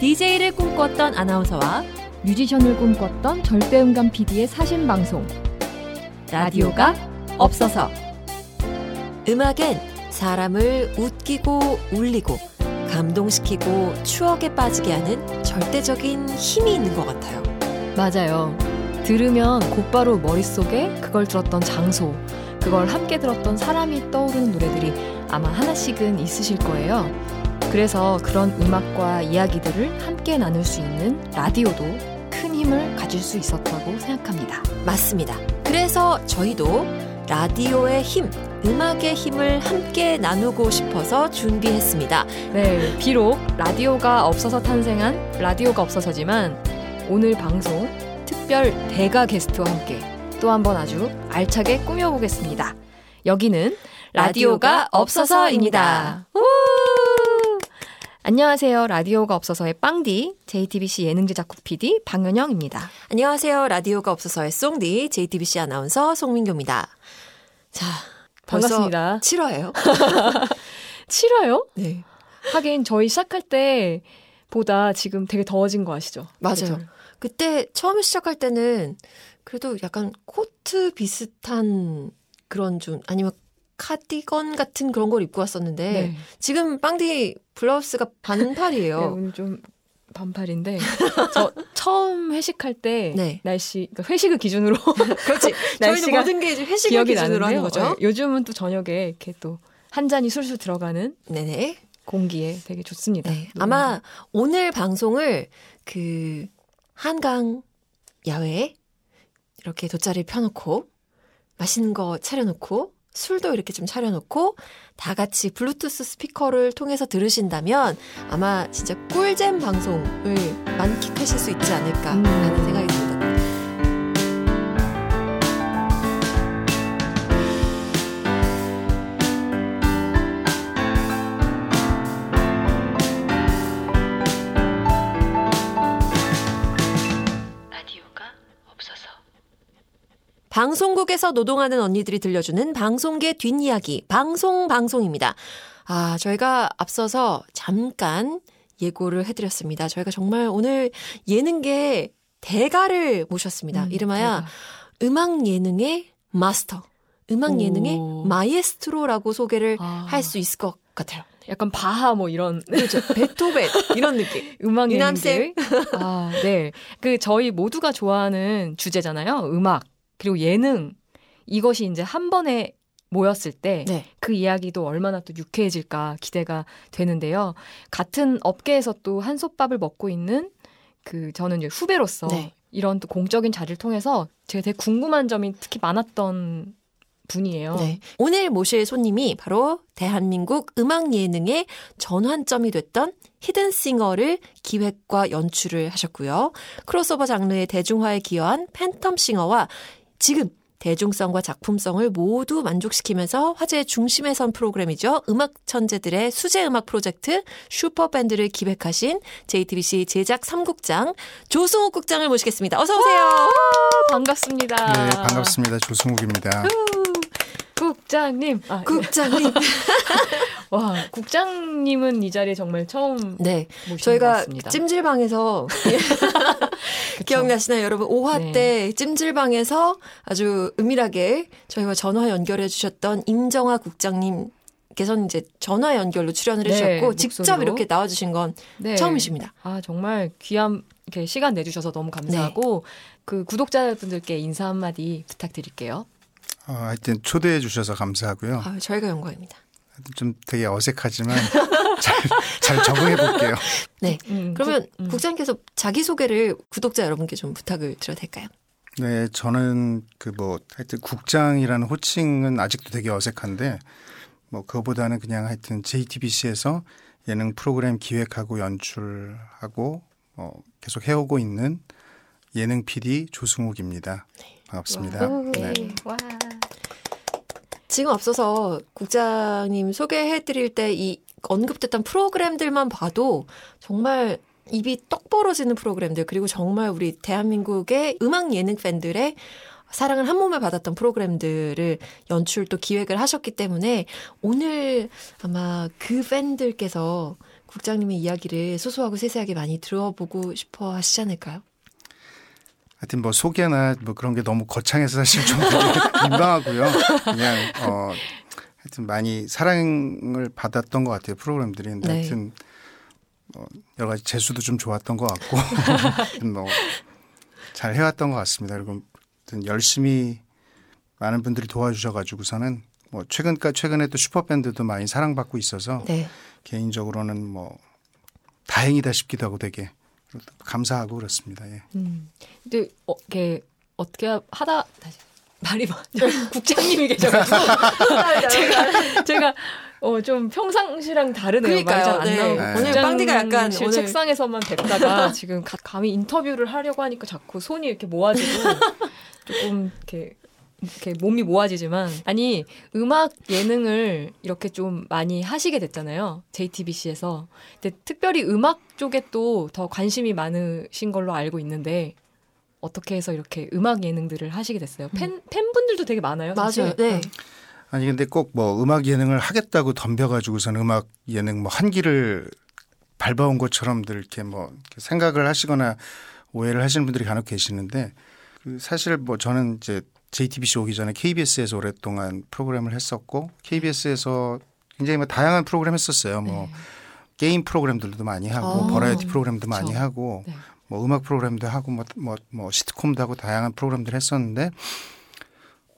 DJ를 꿈꿨던 아나운서와 뮤지션을 꿈꿨던 절대음감 PD의 사신방송 라디오가 없어서. 음악엔 사람을 웃기고 울리고 감동시키고 추억에 빠지게 하는 절대적인 힘이 있는 것 같아요. 맞아요. 들으면 곧바로 머릿속에 그걸 들었던 장소, 그걸 함께 들었던 사람이 떠오르는 노래들이 아마 하나씩은 있으실 거예요. 그래서 그런 음악과 이야기들을 함께 나눌 수 있는 라디오도 큰 힘을 가질 수 있었다고 생각합니다. 맞습니다. 그래서 저희도 라디오의 힘, 음악의 힘을 함께 나누고 싶어서 준비했습니다. 네, 비록 라디오가 없어서 탄생한 라디오가 없어서지만 오늘 방송 특별 대가 게스트와 함께 또 한 번 아주 알차게 꾸며보겠습니다. 여기는 라디오가 없어서입니다. 안녕하세요. 라디오가 없어서의 빵디, JTBC 예능 제작국 PD 방연영입니다. 안녕하세요. 라디오가 없어서의 쏭디, JTBC 아나운서 송민교입니다. 자, 반갑습니다. 7화예요. 7화요? 네. 하긴 저희 시작할 때보다 지금 되게 더워진 거 아시죠? 맞아요. 그쵸? 그때 처음에 시작할 때는 그래도 약간 코트 비슷한 그런 좀 아니면 카디건 같은 그런 걸 입고 왔었는데 네. 지금 빵디 블라우스가 반팔이에요. 네, 오늘 좀 반팔인데 저 처음 회식할 때 네. 날씨 그러니까 회식을 기준으로 그렇지. 저희는 모든 게 회식을 기준으로 하는 거죠. 네, 요즘은 또 저녁에 이렇게 또 한 잔이 술술 들어가는 네네. 공기에 되게 좋습니다. 네. 아마 오늘 방송을 그 한강 야외에 이렇게 돗자리를 펴놓고 맛있는 거 차려놓고 술도 이렇게 좀 차려놓고 다 같이 블루투스 스피커를 통해서 들으신다면 아마 진짜 꿀잼 방송을 만끽하실 수 있지 않을까 하는 생각이 듭니다. 방송국에서 노동하는 언니들이 들려주는 방송계 뒷이야기, 방송입니다. 아, 저희가 앞서서 잠깐 예고를 해드렸습니다. 저희가 정말 오늘 예능계 대가를 모셨습니다. 이름하여 대가. 음악 예능의 마스터, 음악 오. 예능의 마에스트로라고 소개를 할 수 있을 것 같아요. 약간 바하 뭐 이런 그렇죠. 베토벤 이런 느낌. 음악 예능들. 아, 네. 그 저희 모두가 좋아하는 주제잖아요. 음악. 그리고 예능, 이것이 이제 한 번에 모였을 때 그 네. 이야기도 얼마나 또 유쾌해질까 기대가 되는데요. 같은 업계에서 또 한솥밥을 먹고 있는 그 저는 이제 후배로서 네. 이런 또 공적인 자리를 통해서 제가 되게 궁금한 점이 특히 많았던 분이에요. 네. 오늘 모실 손님이 바로 대한민국 음악 예능의 전환점이 됐던 히든싱어를 기획과 연출을 하셨고요. 크로스오버 장르의 대중화에 기여한 팬텀싱어와 지금 대중성과 작품성을 모두 만족시키면서 화제의 중심에 선 프로그램이죠. 음악 천재들의 수제 음악 프로젝트 슈퍼밴드를 기획하신 JTBC 제작 3국장 조승욱 국장을 모시겠습니다. 어서 오세요. 반갑습니다. 네, 반갑습니다. 조승욱입니다. 국장님. 아, 국장님. 와, 국장님은 이 자리에 정말 처음 네, 모신 것 같습니다. 저희가 찜질방에서 기억나시나요? 여러분 5화 네. 때 찜질방에서 아주 은밀하게 저희와 전화 연결해 주셨던 임정아 국장님께서는 이제 전화 연결로 출연을 네, 해주셨고 목소리로. 직접 이렇게 나와주신 건 네. 처음이십니다. 아, 정말 귀한 이렇게 시간 내주셔서 너무 감사하고 네. 그 구독자분들께 인사 한마디 부탁드릴게요. 하여튼 초대해 주셔서 감사하고요. 아, 저희가 영광입니다. 좀 되게 어색하지만 잘 적응해 볼게요. 네, 그러면 국장님께서 자기소개를 구독자 여러분께 좀 부탁을 드려도 될까요? 네, 저는 그 뭐 하여튼 국장이라는 호칭은 아직도 되게 어색한데 뭐 그거보다는 그냥 하여튼 JTBC에서 예능 프로그램 기획하고 연출하고 계속 해오고 있는 예능 PD 조승욱입니다. 네. 반갑습니다. 와. 네. 와. 지금 앞서서 국장님 소개해드릴 때 이 언급됐던 프로그램들만 봐도 정말 입이 떡 벌어지는 프로그램들 그리고 정말 우리 대한민국의 음악 예능 팬들의 사랑을 한 몸에 받았던 프로그램들을 연출 또 기획을 하셨기 때문에 오늘 아마 그 팬들께서 국장님의 이야기를 소소하고 세세하게 많이 들어보고 싶어 하시지 않을까요? 하여튼 뭐 소개나 뭐 그런 게 너무 거창해서 사실 좀 민망하고요. 그냥 하여튼 많이 사랑을 받았던 것 같아요, 프로그램들이. 근데 네. 하여튼 여러 가지 재수도 좀 좋았던 것 같고 뭐 잘 해왔던 것 같습니다. 그리고 하여튼 열심히 많은 분들이 도와주셔가지고서는 뭐 최근에 또 슈퍼밴드도 많이 사랑받고 있어서 네. 개인적으로는 뭐 다행이다 싶기도 하고 되게 감사하고 그렇습니다. 예. 근데 어떻게 하다 다시 말이 많아요. 국장님이 계셔가지고 제가 좀 평상시랑 다르네요. 그러니까요. 네. 오늘 빵디가 약간 오늘 책상에서만 뵙다가 지금 감히 인터뷰를 하려고 하니까 자꾸 손이 이렇게 모아지고 조금 이렇게 몸이 모아지지만, 아니 음악 예능을 이렇게 좀 많이 하시게 됐잖아요, JTBC에서. 근데 특별히 음악 쪽에 또 더 관심이 많으신 걸로 알고 있는데 어떻게 해서 이렇게 음악 예능들을 하시게 됐어요? 팬분들도 되게 많아요. 사실. 맞아요. 네. 아니 근데 꼭 뭐 음악 예능을 하겠다고 덤벼가지고선 음악 예능 뭐 한기를 밟아온 것처럼들 이렇게 뭐 생각을 하시거나 오해를 하시는 분들이 간혹 계시는데, 사실 뭐 저는 이제 JTBC 오기 전에 KBS에서 오랫동안 프로그램을 했었고, KBS에서 굉장히 다양한 프로그램 했었어요. 뭐 네. 게임 프로그램들도 많이 하고 버라이어티 프로그램도 그렇죠. 많이 하고 네. 뭐 음악 프로그램도 하고 뭐 시트콤도 하고 다양한 프로그램들 했었는데,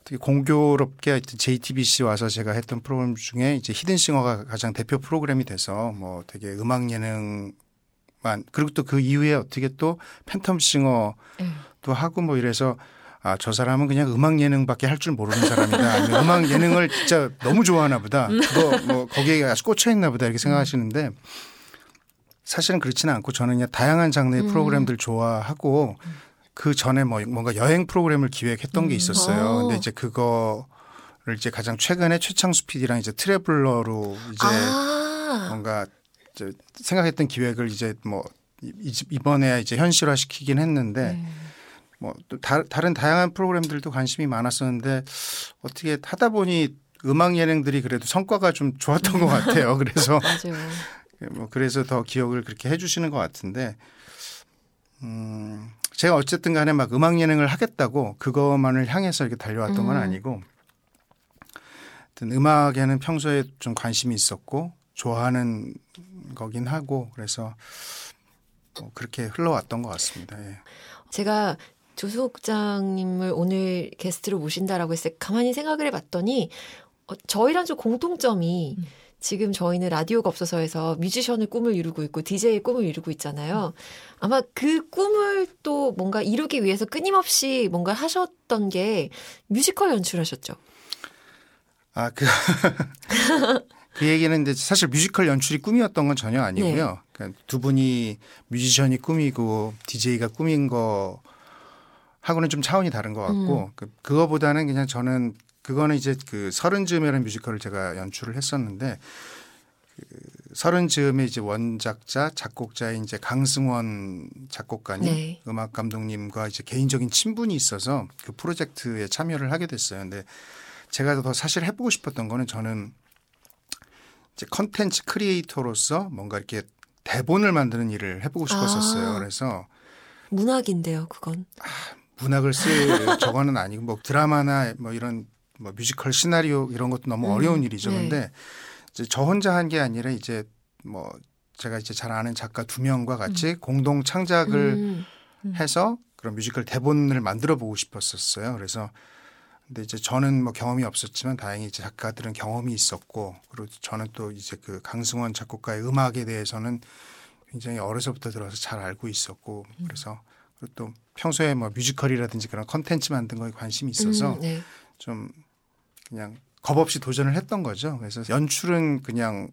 되게 공교롭게 JTBC 와서 제가 했던 프로그램 중에 이제 히든싱어가 가장 대표 프로그램이 돼서 뭐 되게 음악 예능만, 그리고 또 그 이후에 어떻게 또 팬텀싱어도 하고 뭐 이래서, 아, 저 사람은 그냥 음악 예능밖에 할 줄 모르는 사람이다. 아니면 음악 예능을 진짜 너무 좋아하나 보다. 뭐 거기에 아주 꽂혀 있나 보다 이렇게 생각하시는데, 사실은 그렇지는 않고 저는 그냥 다양한 장르의 프로그램들 좋아하고 그 전에 뭔가 여행 프로그램을 기획했던 게 있었어요. 근데 이제 그거를 이제 가장 최근에 최창수 PD랑 이제 트래블러로 이제 뭔가 이제 생각했던 기획을 이제 뭐 이번에 이제 현실화 시키긴 했는데 뭐 또 다른 다양한 프로그램들도 관심이 많았었는데 어떻게 하다 보니 음악 예능들이 그래도 성과가 좀 좋았던 것 같아요. 그래서 맞아요. 뭐 그래서 더 기억을 그렇게 해주시는 것 같은데, 제가 어쨌든 간에 막 음악 예능을 하겠다고 그것만을 향해서 이렇게 달려왔던 건 아니고, 음악에는 평소에 좀 관심이 있었고 좋아하는 거긴 하고 그래서 뭐 그렇게 흘러왔던 것 같습니다. 예. 제가 조수국장님을 오늘 게스트로 모신다라고 했을 때 가만히 생각을 해봤더니 저희랑 좀 공통점이 지금 저희는 라디오가 없어서 해서 뮤지션의 꿈을 이루고 있고 DJ의 꿈을 이루고 있잖아요. 아마 그 꿈을 또 뭔가 이루기 위해서 끊임없이 뭔가 하셨던 게 뮤지컬 연출하셨죠. 아, 그 얘기는 이제 사실 뮤지컬 연출이 꿈이었던 건 전혀 아니고요. 네. 그러니까 두 분이 뮤지션이 꿈이고 DJ가 꿈인 거 하고는 좀 차원이 다른 것 같고, 그거보다는 그냥 저는 그거는 이제 그 30즈음이라는 뮤지컬을 제가 연출을 했었는데, 그 30즈음의 이제 원작자 작곡자인 이제 강승원 작곡가님 네. 음악 감독님과 이제 개인적인 친분이 있어서 그 프로젝트에 참여를 하게 됐어요. 근데 제가 더 사실 해보고 싶었던 거는, 저는 이제 컨텐츠 크리에이터로서 뭔가 이렇게 대본을 만드는 일을 해보고 싶었었어요. 그래서 문학인데요, 그건. 문학을 쓸 저거는 아니고 뭐 드라마나 뭐 이런 뭐 뮤지컬 시나리오 이런 것도 너무 어려운 일이죠. 그런데 네. 이제 저 혼자 한 게 아니라 이제 뭐 제가 이제 잘 아는 작가 2명과 같이 공동 창작을 해서 그런 뮤지컬 대본을 만들어 보고 싶었었어요. 그래서 근데 이제 저는 뭐 경험이 없었지만 다행히 이제 작가들은 경험이 있었고, 그리고 저는 또 이제 그 강승원 작곡가의 음악에 대해서는 굉장히 어려서부터 들어서 잘 알고 있었고, 그래서 그리고 또 평소에 뭐 뮤지컬이라든지 그런 컨텐츠 만든 거에 관심이 있어서 네. 좀 그냥 겁 없이 도전을 했던 거죠. 그래서 연출은 그냥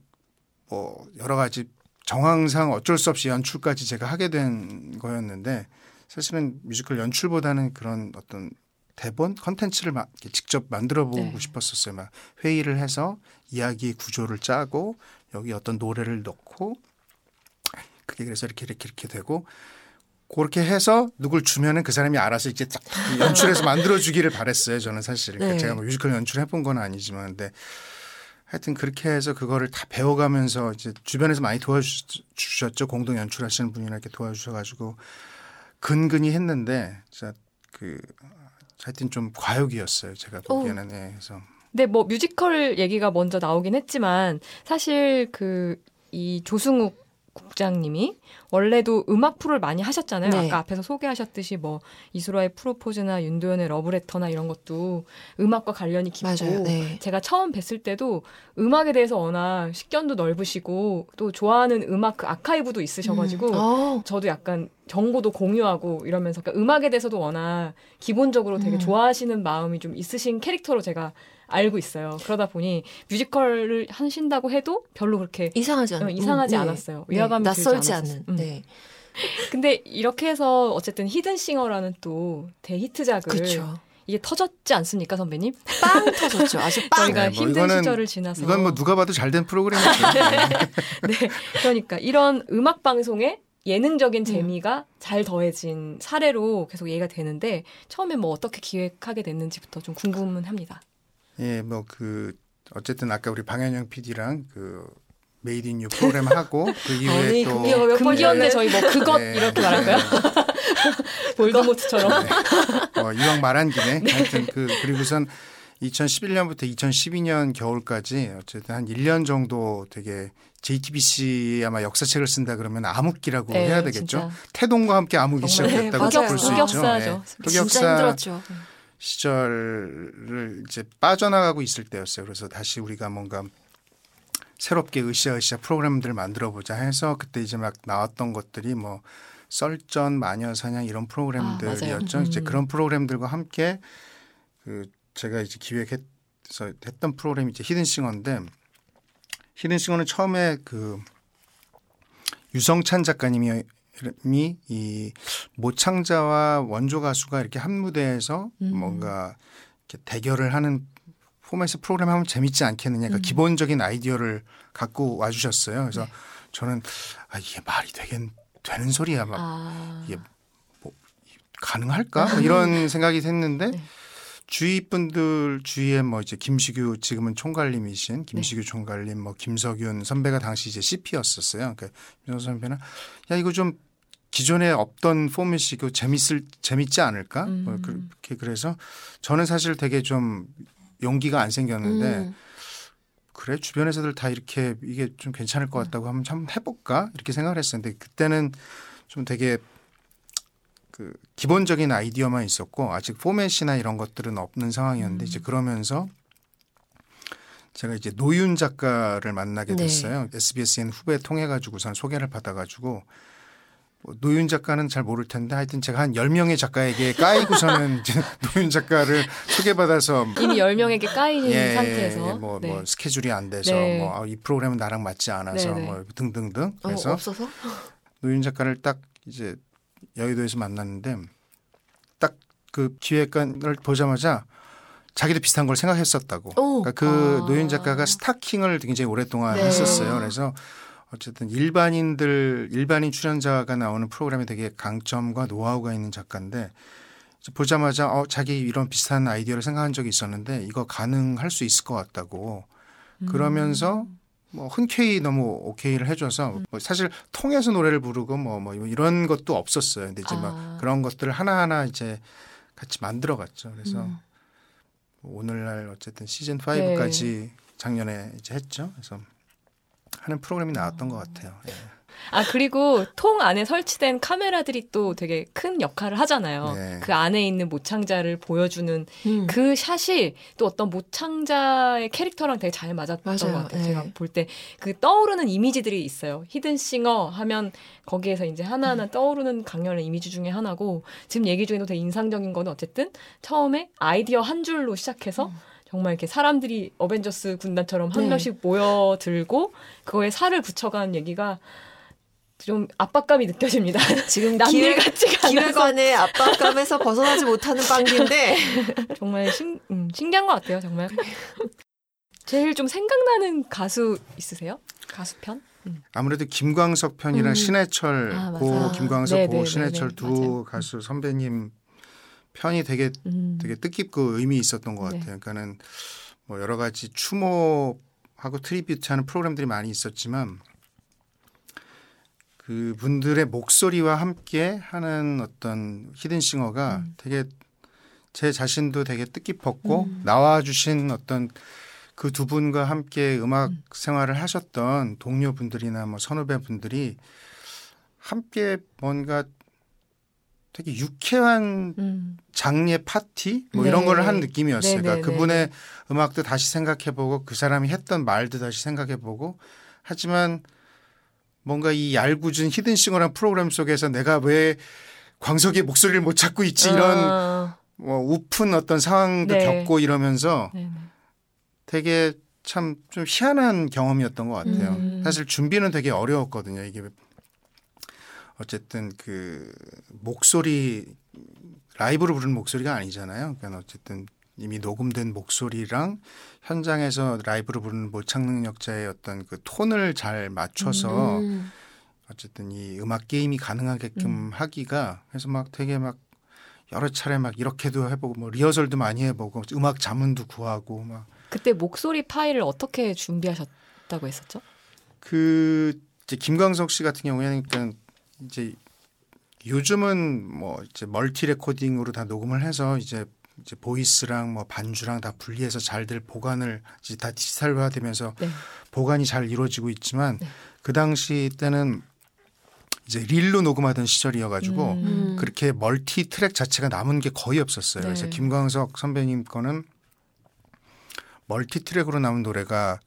뭐 여러 가지 정황상 어쩔 수 없이 연출까지 제가 하게 된 거였는데, 사실은 뮤지컬 연출보다는 그런 어떤 대본 컨텐츠를 막 직접 만들어 보고 네. 싶었었어요. 막 회의를 해서 이야기 구조를 짜고 여기 어떤 노래를 넣고 그게 그래서 이렇게 되고 그렇게 해서 누굴 주면은 그 사람이 알아서 이제 딱 연출해서 만들어 주기를 바랬어요. 저는 사실 그러니까 네. 제가 뭐 뮤지컬 연출해 본 건 아니지만, 근데 하여튼 그렇게 해서 그거를 다 배워가면서 이제 주변에서 많이 도와주셨죠. 공동 연출하시는 분이나 이렇게 도와주셔가지고 근근히 했는데 진짜 그 하여튼 좀 과욕이었어요. 제가 보기에는. 예, 그래서. 네, 뭐 뮤지컬 얘기가 먼저 나오긴 했지만 사실 그 이 조승욱 국장님이 원래도 음악 프로를 많이 하셨잖아요. 네. 아까 앞에서 소개하셨듯이 뭐 이수라의 프로포즈나 윤도현의 러브레터나 이런 것도 음악과 관련이 깊고 네. 제가 처음 뵀을 때도 음악에 대해서 워낙 식견도 넓으시고 또 좋아하는 음악 그 아카이브도 있으셔가지고 저도 약간 정보도 공유하고 이러면서 그러니까 음악에 대해서도 워낙 기본적으로 되게 좋아하시는 마음이 좀 있으신 캐릭터로 제가 알고 있어요. 그러다 보니 뮤지컬을 하신다고 해도 별로 그렇게 이상하지 않았어요. 위화감이 네. 낯설지 않은. 네. 근데 이렇게 해서 어쨌든 히든싱어라는 또 대히트작을 그쵸. 이게 터졌지 않습니까 선배님? 빵 터졌죠. 아주 빵. 저희가 네, 뭐 힘든 시절을 지나서. 이건 뭐 누가 봐도 잘된 프로그램이죠. 네. 그러니까 이런 음악 방송에 예능적인 재미가 잘 더해진 사례로 계속 얘기가 되는데 처음에 뭐 어떻게 기획하게 됐는지부터 좀 궁금합니다. 예, 뭐 그 어쨌든 아까 우리 방현영 PD랑 그 메이드 인 유 프로그램 하고 그 이후에 아니, 또 금기였네 저희 뭐 그것 네, 이렇게 말할까요? 볼더모트처럼. 네. 이왕 말한 김에 네. 하여튼 그리고선 2011년부터 2012년 겨울까지 어쨌든 한 1년 정도 되게 JTBC 아마 역사책을 쓴다 그러면 암흑기라고 네, 해야 되겠죠. 진짜. 태동과 함께 암흑이 시작됐다고 네, 볼 수 있죠. 네. 진짜 힘들었죠. 시절을 이제 빠져나가고 있을 때였어요. 그래서 다시 우리가 뭔가 새롭게 으쌰으쌰 프로그램들을 만들어보자 해서 그때 이제 막 나왔던 것들이 뭐 썰전, 마녀사냥 이런 프로그램들이었죠. 이제 그런 프로그램들과 함께 그 제가 이제 기획해서 했던 프로그램이 이제 히든싱어인데 히든싱어는 처음에 그 유성찬 작가님이 이 모창자와 원조 가수가 이렇게 한 무대에서 뭔가 이렇게 대결을 하는 포맷의 프로그램 하면 재밌지 않겠느냐. 그러니까 기본적인 아이디어를 갖고 와주셨어요. 그래서 네. 저는 아, 이게 말이 되는 소리야. 막 이게 뭐 가능할까? 뭐 이런 생각이 했는데 네. 주위 분들 주위에 뭐 이제 김시규 지금은 총괄님이신 김시규 네. 총괄님 뭐 김석윤 선배가 당시 이제 CP였었어요. 그러니까 김석윤 선배는 야 이거 좀 기존에 없던 포맷이고 재밌지 않을까? 뭐 그렇게 그래서 저는 사실 되게 좀 용기가 안 생겼는데 그래 주변에서들 다 이렇게 이게 좀 괜찮을 것 같다고 하면 한번 해볼까 이렇게 생각을 했었는데 그때는 좀 되게 그 기본적인 아이디어만 있었고 아직 포맷이나 이런 것들은 없는 상황이었는데 이제 그러면서 제가 이제 노윤 작가를 만나게 됐어요. 네. SBSN 후배 통해 가지고선 소개를 받아가지고 노윤 작가는 잘 모를 텐데 하여튼 제가 한 10명의 작가에게 까이고서는 노윤 작가를 소개받아서 이미 10명에게 까인 상태에서 뭐 스케줄이 안 돼서 네. 뭐 이 프로그램은 나랑 맞지 않아서 뭐 등등등 그래서 없어서 노윤 작가를 딱 이제 여의도에서 만났는데 딱 그 기획안을 보자마자 자기도 비슷한 걸 생각했었다고. 그러니까 그 노윤 작가가 스타킹을 굉장히 오랫동안 네. 했었어요. 그래서 어쨌든 일반인 출연자가 나오는 프로그램에 되게 강점과 노하우가 있는 작가인데 보자마자 자기 이런 비슷한 아이디어를 생각한 적이 있었는데 이거 가능할 수 있을 것 같다고 그러면서 뭐 흔쾌히 너무 오케이를 해줘서 뭐 사실 통해서 노래를 부르고 뭐 이런 것도 없었어요. 근데 이제 막 그런 것들을 하나하나 이제 같이 만들어갔죠. 그래서 오늘날 어쨌든 시즌 5까지 네. 작년에 이제 했죠. 그래서 하는 프로그램이 나왔던 것 같아요. 예. 아 그리고 통 안에 설치된 카메라들이 또 되게 큰 역할을 하잖아요. 네. 그 안에 있는 모창자를 보여주는 그 샷이 또 어떤 모창자의 캐릭터랑 되게 잘 맞았던 맞아요. 것 같아요. 네. 제가 볼 때 그 떠오르는 이미지들이 있어요. 히든싱어 하면 거기에서 이제 하나하나 떠오르는 강렬한 이미지 중에 하나고 지금 얘기 중에도 되게 인상적인 거는 어쨌든 처음에 아이디어 한 줄로 시작해서 정말 이렇게 사람들이 어벤져스 군단처럼 한 명씩 모여들고 그거에 살을 붙여간 얘기가 좀 압박감이 느껴집니다. 지금 남들 같지가 않아서. 기획안의 압박감에서 벗어나지 못하는 빵인데 정말 신기한 것 같아요. 정말. 제일 좀 생각나는 가수 있으세요? 가수 편? 아무래도 김광석 편이랑 신해철 김광석 신해철 두 가수 선배님 편이 되게 뜻깊고 의미 있었던 것 같아요. 그러니까는 뭐 여러 가지 추모 하고 트리뷰트하는 프로그램들이 많이 있었지만 그 분들의 목소리와 함께 하는 어떤 히든싱어가 되게 제 자신도 되게 뜻깊었고 나와주신 어떤 그 두 분과 함께 음악 생활을 하셨던 동료분들이나 뭐 선후배분들이 함께 뭔가 되게 유쾌한 장르의 파티 뭐 이런 걸 한 느낌이었어요. 그러니까 그분의 음악도 다시 생각해보고 그 사람이 했던 말도 다시 생각해보고 하지만 뭔가 이 얄궂은 히든싱어라는 프로그램 속에서 내가 왜 광석이의 목소리를 못 찾고 있지 이런 뭐 우픈 어떤 상황도 겪고 이러면서 되게 참 좀 희한한 경험이었던 것 같아요. 사실 준비는 되게 어려웠거든요. 이게 어쨌든 그 목소리 라이브로 부르는 목소리가 아니잖아요. 그러니까 어쨌든 이미 녹음된 목소리랑 현장에서 라이브로 부르는 모창 능력자의 어떤 그 톤을 잘 맞춰서 어쨌든 이 음악 게임이 가능하게끔 하기가 그래서 막 되게 막 여러 차례 막 이렇게도 해보고 뭐 리허설도 많이 해보고 음악 자문도 구하고 막 그때 목소리 파일을 어떻게 준비하셨다고 했었죠? 그 이제 김광석 씨 같은 경우에는 그러니까 이제 요즘은 뭐 이제 멀티 레코딩으로 다 녹음을 해서 이제 보이스랑 뭐 반주랑 다 분리해서 잘들 보관을 이제 다 디지털화되면서 보관이 잘 이루어지고 있지만 그 당시 때는 이제 릴로 녹음하던 시절이어가지고 그렇게 멀티 트랙 자체가 남은 게 거의 없었어요. 그래서 김광석 선배님 거는 멀티 트랙으로 남은 노래가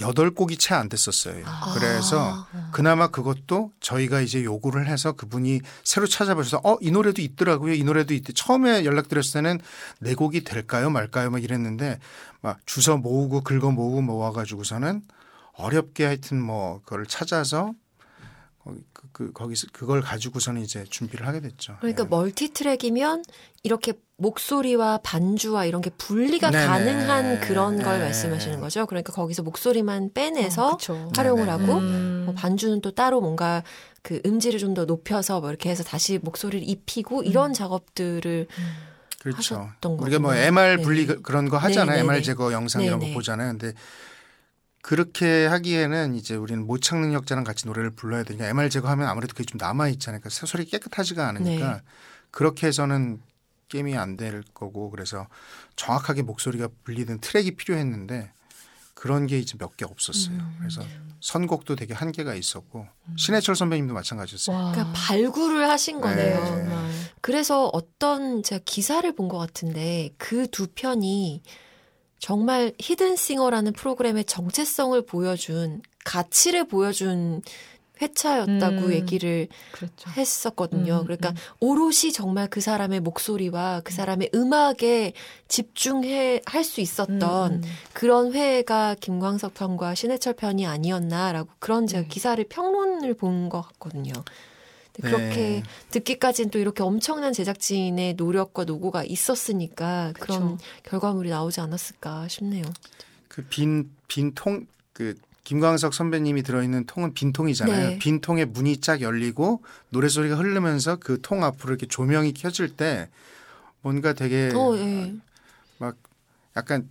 8곡이 채 안 됐었어요. 그래서 그나마 그것도 저희가 이제 요구를 해서 그분이 새로 찾아보셔서 이 노래도 있더라고요. 이 노래도 있대. 처음에 연락드렸을 때는 4곡이 될까요 말까요 막 이랬는데 막 주워 모으고 긁어 모으고 모아가지고서는 어렵게 하여튼 뭐 그걸 찾아서 거기서 그걸 가지고서는 이제 준비를 하게 됐죠. 그러니까 멀티트랙이면 이렇게 목소리와 반주와 이런 게 분리가 가능한 그런 걸 말씀하시는 거죠. 그러니까 거기서 목소리만 빼내서 활용을 하고 뭐 반주는 또 따로 뭔가 그 음질을 좀 더 높여서 뭐 이렇게 해서 다시 목소리를 입히고 이런 작업들을 그렇죠. 하셨던 거죠. 우리가 뭐 MR 분리 그런 거 하잖아요. MR 제거 영상 이런 거 보잖아요. 근데 그렇게 하기에는 이제 우리는 모창 능력자랑 같이 노래를 불러야 되니까 MR 제거하면 아무래도 그게 좀 남아있잖아요. 그러니까 소리 깨끗하지가 않으니까 그렇게 해서는 게임이 안 될 거고 그래서 정확하게 목소리가 불리는 트랙이 필요했는데 그런 게 이제 몇 개 없었어요. 그래서 선곡도 되게 한계가 있었고 신해철 선배님도 마찬가지였어요. 그러니까 발굴을 하신 거네요. 정말. 그래서 어떤 제가 기사를 본 것 같은데 그 두 편이 정말 히든싱어라는 프로그램의 정체성을 보여준 가치를 보여준 회차였다고 얘기를 했었거든요. 그러니까 오롯이 정말 그 사람의 목소리와 그 사람의 음악에 집중해 할 수 있었던 그런 회가 김광석 편과 신해철 편이 아니었나라고 그런 제가 기사를 평론을 본 것 같거든요. 그렇게 듣기까지는 또 이렇게 엄청난 제작진의 노력과 노고가 있었으니까 그런 결과물이 나오지 않았을까 싶네요. 그 빈통 그 김광석 선배님이 들어있는 통은 빈통이잖아요. 빈통에 문이 쫙 열리고 노래소리가 흐르면서 그 통 앞으로 이렇게 조명이 켜질 때 뭔가 되게 막 약간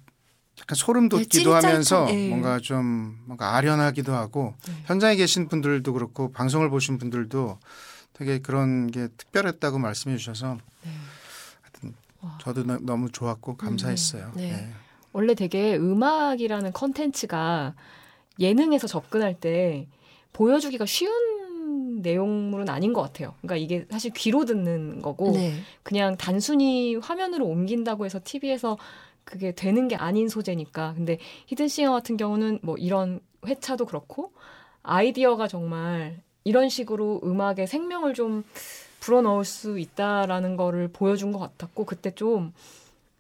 소름 돋기도 하면서 뭔가 좀 뭔가 아련하기도 하고 현장에 계신 분들도 그렇고 방송을 보신 분들도 되게 그런 게 특별했다고 말씀해 주셔서 하여튼 저도 너무 좋았고 감사했어요. 원래 되게 음악이라는 컨텐츠가 예능에서 접근할 때 보여주기가 쉬운 내용물은 아닌 것 같아요. 그러니까 이게 사실 귀로 듣는 거고 그냥 단순히 화면으로 옮긴다고 해서 TV에서 그게 되는 게 아닌 소재니까. 근데 히든싱어 같은 경우는 뭐 이런 회차도 그렇고 아이디어가 정말 이런 식으로 음악에 생명을 좀 불어넣을 수 있다라는 거를 보여준 것 같았고 그때 좀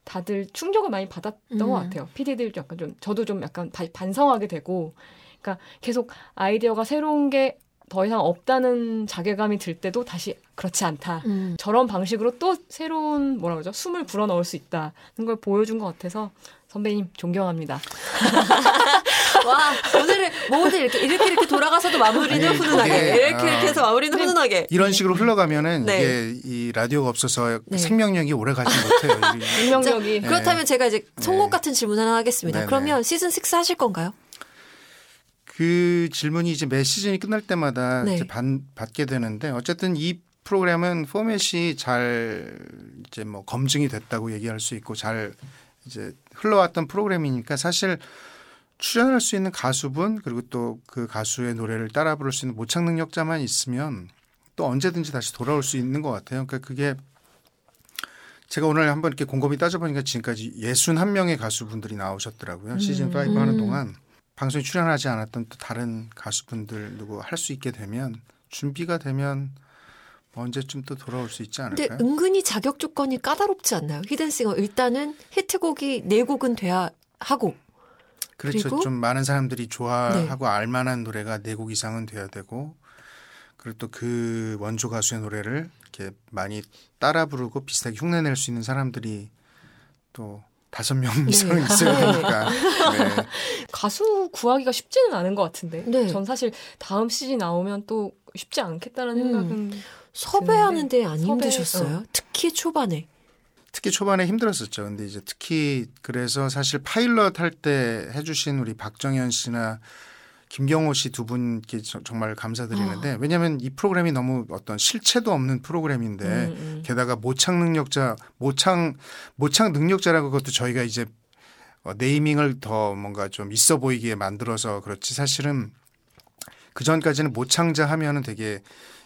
다들 충격을 많이 받았던 것 같아요. PD들도 약간 좀 저도 좀 약간 반성하게 되고 그러니까 계속 아이디어가 새로운 게 더 이상 없다는 자괴감이 들 때도 다시 그렇지 않다. 저런 방식으로 또 새로운 뭐라 그러죠? 숨을 불어넣을 수 있다는 걸 보여준 것 같아서 선배님 존경합니다. 와, 오늘은 모두 이렇게 돌아가서도 마무리는 아니, 훈훈하게 이렇게 해서 마무리는 훈훈하게 이런 식으로 흘러가면은 네. 이게 이 라디오가 없어서 네. 생명력이 오래 가지 못해요. 생명력이. 자, 그렇다면 네. 제가 이제 송곳 같은 질문 하나 하겠습니다. 네네. 그러면 시즌 6 하실 건가요? 그 질문이 이제 매 시즌이 끝날 때마다 네. 이제 받게 되는데 어쨌든 이 프로그램은 포맷이 잘 이제 뭐 검증이 됐다고 얘기할 수 있고 잘 이제 흘러왔던 프로그램이니까 사실 출연할 수 있는 가수분 그리고 또 그 가수의 노래를 따라 부를 수 있는 모창 능력자만 있으면 또 언제든지 다시 돌아올 수 있는 것 같아요. 그러니까 그게 제가 오늘 한번 이렇게 곰곰이 따져보니까 지금까지 61명의 가수분들이 나오셨더라고요. 시즌 5 하는 동안 방송에 출연하지 않았던 또 다른 가수분들 누구 할 수 있게 되면 준비가 되면 언제쯤 또 돌아올 수 있지 않을까요? 근데 은근히 자격 조건이 까다롭지 않나요? 히든싱어 일단은 히트곡이 4곡은 돼야 하고 그렇죠. 좀 많은 사람들이 좋아하고 네. 알만한 노래가 4곡 이상은 돼야 되고 그리고 또 그 원조 가수의 노래를 이렇게 많이 따라 부르고 비슷하게 흉내낼 수 있는 사람들이 또 5명 이상 네. 있어야 되니까 네. 가수 구하기가 쉽지는 않은 것 같은데 네. 전 사실 다음 시즌 나오면 또 쉽지 않겠다는 생각은 섭외하는데 안 힘드셨어요? 특히 초반에. 특히 초반에 힘들었었죠. 근데 이제 특히 그래서 사실 파일럿 할 때 해주신 우리 박정현 씨나 김경호 씨 두 분께 정말 감사드리는데 왜냐하면 이 프로그램이 너무 어떤 실체도 없는 프로그램인데 게다가 모창 능력자라고 그것도 저희가 이제 네이밍을 더 뭔가 좀 있어 보이게 만들어서 그렇지 사실은 그 전까지는 모창자 하면은 되게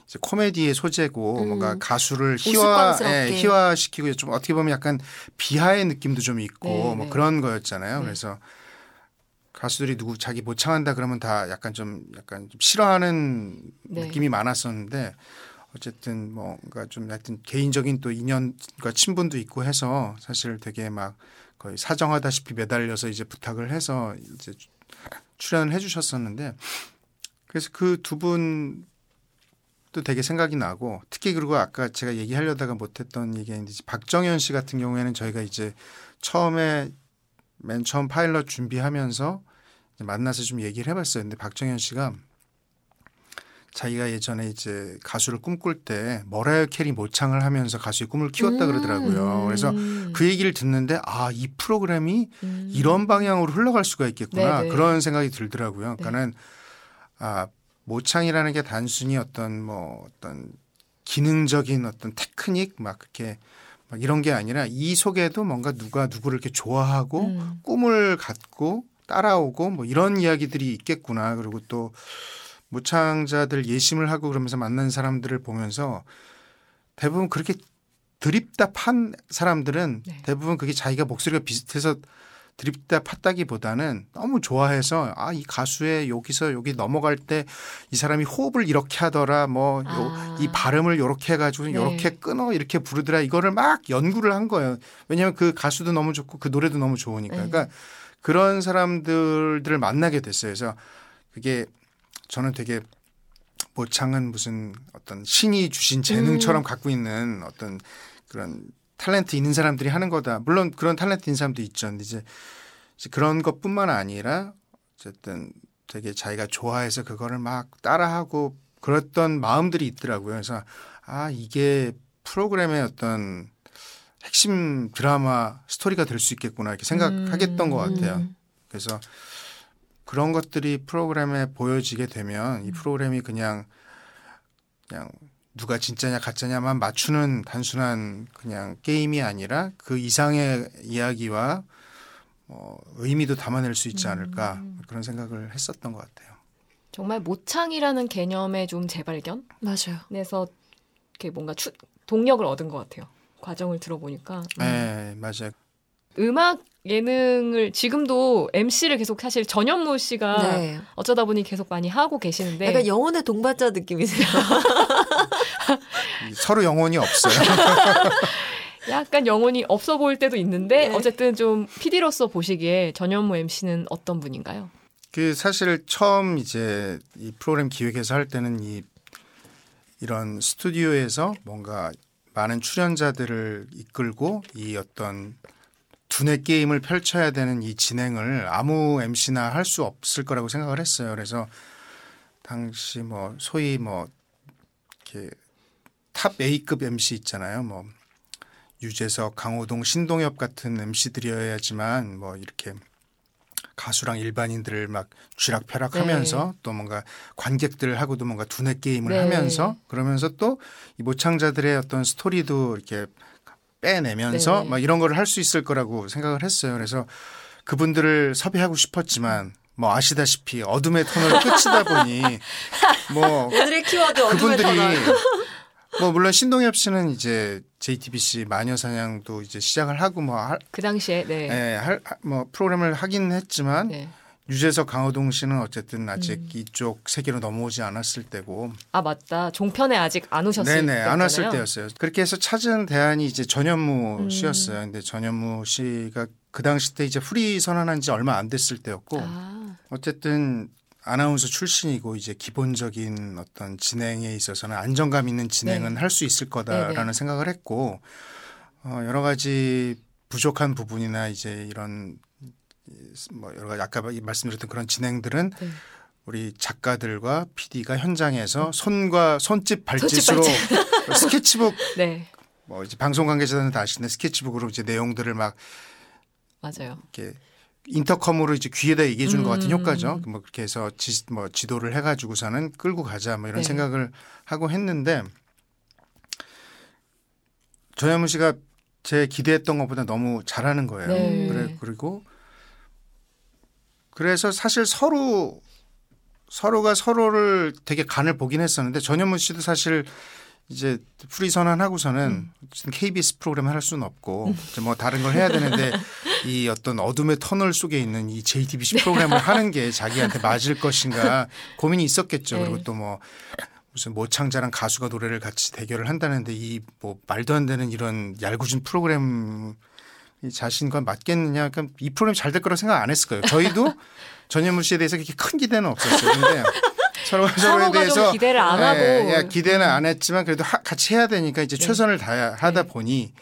이제 코미디의 소재고 뭔가 가수를 희화시키고 좀 어떻게 보면 약간 비하의 느낌도 좀 있고 뭐 그런 거였잖아요. 그래서 가수들이 누구 자기 모창한다 그러면 다 약간 좀 싫어하는 느낌이 많았었는데 어쨌든 뭔가 좀 하여튼 개인적인 또 인연과 친분도 있고 해서 사실 되게 막 거의 사정하다시피 매달려서 이제 부탁을 해서 이제 출연을 해주셨었는데 그래서 그 두 분 또 되게 생각이 나고 특히 그리고 아까 제가 얘기하려다가 못했던 얘기인데 박정현 씨 같은 경우에는 저희가 이제 맨 처음 파일럿 준비하면서 이제 만나서 좀 얘기를 해봤어요. 근데 박정현 씨가 자기가 예전에 이제 가수를 꿈꿀 때 머라이어 캐리 모창을 하면서 가수의 꿈을 키웠다 그러더라고요. 그래서 그 얘기를 듣는데 아, 이 프로그램이 이런 방향으로 흘러갈 수가 있겠구나 네네. 그런 생각이 들더라고요. 그러니까는 아, 모창이라는 게 단순히 어떤 기능적인 어떤 테크닉 막 그렇게 막 이런 게 아니라 이 속에도 뭔가 누가 누구를 이렇게 좋아하고 꿈을 갖고 따라오고 뭐 이런 이야기들이 있겠구나. 그리고 또 모창자들 예심을 하고 그러면서 만난 사람들을 보면서 대부분 그렇게 드립답한 사람들은 네. 대부분 그게 자기가 목소리가 비슷해서 드립다 팠다기보다는 너무 좋아해서 아, 이 가수의 여기서 여기 넘어갈 때 이 사람이 호흡을 이렇게 하더라 뭐 이 발음을 이렇게 해가지고 이렇게 네. 끊어 이렇게 부르더라 이거를 막 연구를 한 거예요. 왜냐하면 그 가수도 너무 좋고 그 노래도 너무 좋으니까 네. 그러니까 그런 사람들을 만나게 됐어요. 그래서 그게 저는 되게 모창은 무슨 어떤 신이 주신 재능처럼 갖고 있는 어떤 그런 탤런트 있는 사람들이 하는 거다. 물론 그런 탤런트 있는 사람도 있죠. 근데 이제 그런 것뿐만 아니라 어쨌든 되게 자기가 좋아해서 그거를 막 따라하고 그랬던 마음들이 있더라고요. 그래서 아, 이게 프로그램의 어떤 핵심 드라마 스토리가 될 수 있겠구나 이렇게 생각하겠던 것 같아요. 그래서 그런 것들이 프로그램에 보여지게 되면 이 프로그램이 그냥 누가 진짜냐 가짜냐만 맞추는 단순한 그냥 게임이 아니라 그 이상의 이야기와 의미도 담아낼 수 있지 않을까 그런 생각을 했었던 것 같아요. 정말 모창이라는 개념의 좀 재발견? 맞아요. 그래서 이렇게 뭔가 동력을 얻은 것 같아요. 과정을 들어보니까. 네, 맞아요. 음악 예능을 지금도 MC를 계속 사실 전현무 씨가 네. 어쩌다 보니 계속 많이 하고 계시는데 약간 영혼의 동반자 느낌이세요. 서로 영혼이 없어요. 약간 영혼이 없어 보일 때도 있는데 네. 어쨌든 좀 PD로서 보시기에 전현무 MC는 어떤 분인가요? 그 사실 처음 이제 이 프로그램 기획해서 할 때는 이런 스튜디오에서 뭔가 많은 출연자들을 이끌고 이 어떤 두뇌 게임을 펼쳐야 되는 이 진행을 아무 MC나 할 수 없을 거라고 생각을 했어요. 그래서 당시 뭐 소위 뭐 이렇게 탑 A급 MC 있잖아요. 뭐 유재석, 강호동, 신동엽 같은 MC들이어야지만 뭐 이렇게 가수랑 일반인들을 막 쥐락펴락하면서 네. 또 뭔가 관객들하고도 뭔가 두뇌 게임을 네. 하면서 그러면서 또 이 모창자들의 어떤 스토리도 이렇게 빼내면서 네. 막 이런 거를 할 수 있을 거라고 생각을 했어요. 그래서 그분들을 섭외하고 싶었지만 뭐 아시다시피 어둠의 터널을 끝이다 보니 뭐 오늘의 키워드 어둠의 터널. 뭐 물론 신동엽 씨는 이제 JTBC 마녀사냥도 이제 시작을 하고 뭐 그 당시에 네. 예, 뭐 프로그램을 하긴 했지만 네. 유재석 강호동 씨는 어쨌든 아직 이쪽 세계로 넘어오지 않았을 때고. 아 맞다. 종편에 아직 안 오셨을 때였잖아요. 네네. 안 왔을 때였어요. 그렇게 해서 찾은 대안이 이제 전현무 씨였어요. 근데 전현무 씨가 그 당시 때 이제 프리 선언한 지 얼마 안 됐을 때였고 아. 어쨌든 아나운서 출신이고 이제 기본적인 어떤 진행에 있어서는 안정감 있는 진행은 네. 할 수 있을 거다라는 네네. 생각을 했고 여러 가지 부족한 부분이나 이제 이런 뭐 여러 가지 아까 말씀드렸던 그런 진행들은 네. 우리 작가들과 PD가 현장에서 손과 손짓 발짓으로 스케치북 네. 뭐 이제 방송 관계자들은 다 아시는 스케치북으로 이제 내용들을 막 맞아요. 이렇게 인터컴으로 이제 귀에다 얘기해 주는 것 같은 효과죠. 뭐 그렇게 해서 뭐 지도를 해가지고서는 끌고 가자 뭐 이런 네. 생각을 하고 했는데 전현무 씨가 제 기대했던 것보다 너무 잘하는 거예요. 네. 그래서 사실 서로가 서로를 되게 간을 보긴 했었는데 전현무 씨도 사실 이제 프리 선언하고서는 KBS 프로그램을 할 수는 없고 뭐 다른 걸 해야 되는데 이 어떤 어둠의 터널 속에 있는 이 JTBC 프로그램을 하는 게 자기한테 맞을 것인가 고민이 있었겠죠. 네. 그리고 또 뭐 무슨 모창자랑 가수가 노래를 같이 대결을 한다는데 이 뭐 말도 안 되는 이런 얄궂은 프로그램 자신과 맞겠느냐. 그러니까 이 프로그램이 잘 될 거라고 생각 안 했을 거예요. 저희도 전현무 씨에 대해서 그렇게 큰 기대는 없었어요. 근데 서로에 대해서 기대를 안 하고 기대는 안 했지만 그래도 같이 해야 되니까 이제 최선을 다하다 네. 보니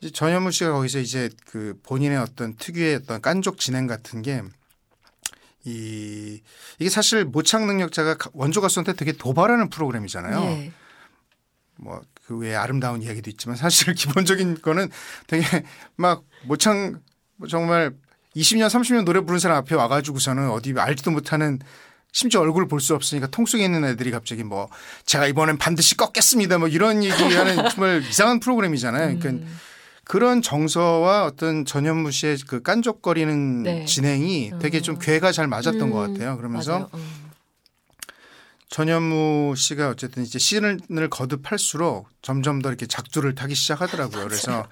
이제 전현무 씨가 거기서 이제 그 본인의 어떤 특유의 어떤 깐족 진행 같은 게 이게 사실 모창 능력자가 원조 가수한테 되게 도발하는 프로그램이잖아요. 네. 뭐 그 외에 아름다운 이야기도 있지만 사실 기본적인 거는 되게 막 모창 정말 20년 30년 노래 부른 사람 앞에 와가지고서는 어디 알지도 못하는 심지어 얼굴 볼 수 없으니까 통증이 있는 애들이 갑자기 뭐 제가 이번엔 반드시 꺾겠습니다 뭐 이런 얘기하는 정말 이상한 프로그램이잖아요. 그러니까 그런 정서와 어떤 전현무 씨의 그 깐족거리는 네. 진행이 되게 좀 궤가 잘 맞았던 것 같아요. 그러면서 전현무 씨가 어쨌든 이제 시즌을 거듭할수록 점점 더 이렇게 작두를 타기 시작하더라고요. 그래서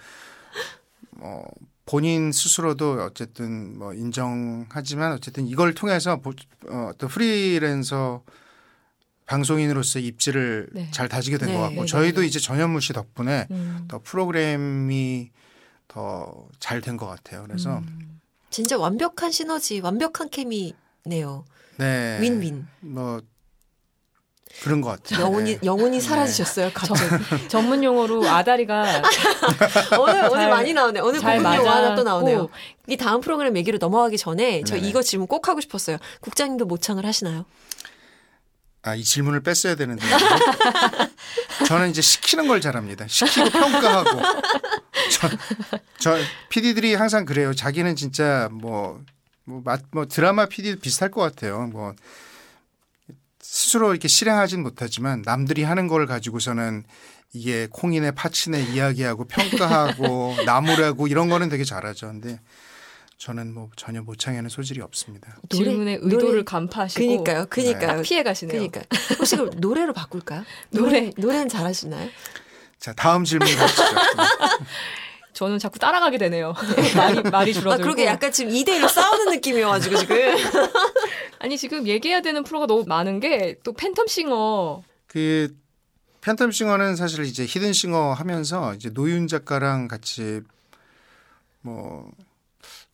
뭐 본인 스스로도 어쨌든 뭐 인정하지만 어쨌든 이걸 통해서 어떤 프리랜서 방송인으로서의 입지를 네. 잘 다지게 된 것 같고 저희도 이제 전현무 씨 덕분에 더 프로그램이 더 잘 된 것 같아요. 그래서 진짜 완벽한 시너지, 완벽한 케미네요. 네, 윈윈. 뭐 그런 것 같아요. 영혼이 사라지셨어요. 네. 갑자기 전문 용어로 아다리가 오늘 많이 나오네. 오늘 공부 용어 하나 또 나오네요. 이 다음 프로그램 얘기로 넘어가기 전에 저 네네. 이거 질문 꼭 하고 싶었어요. 국장님도 모창을 하시나요? 아, 이 질문을 뺐어야 되는데 저는 이제 시키는 걸 잘합니다. 시키고 평가하고 저 PD들이 항상 그래요. 자기는 진짜 뭐 드라마 PD 비슷할 것 같아요. 뭐 스스로 이렇게 실행하진 못하지만 남들이 하는 걸 가지고서는 이게 콩이네 파치네 이야기하고 평가하고 나무라고 이런 거는 되게 잘하죠. 근데 저는 뭐 전혀 모창에는 소질이 없습니다. 질문의 의도를 간파하시고 그니까요. 네. 피해 가시네요. 그니까 혹시 그럼 노래로 바꿀까요? 노래는 잘하시나요? 자 다음 질문 가시죠. 저는 자꾸 따라가게 되네요. 말이 줄어들고. 아, 그러게 약간 지금 2대1로 싸우는 느낌이어가지고 지금. 아니 지금 얘기해야 되는 프로가 너무 많은 게 또 팬텀싱어. 그 팬텀싱어는 사실 이제 히든싱어 하면서 이제 노윤 작가랑 같이 뭐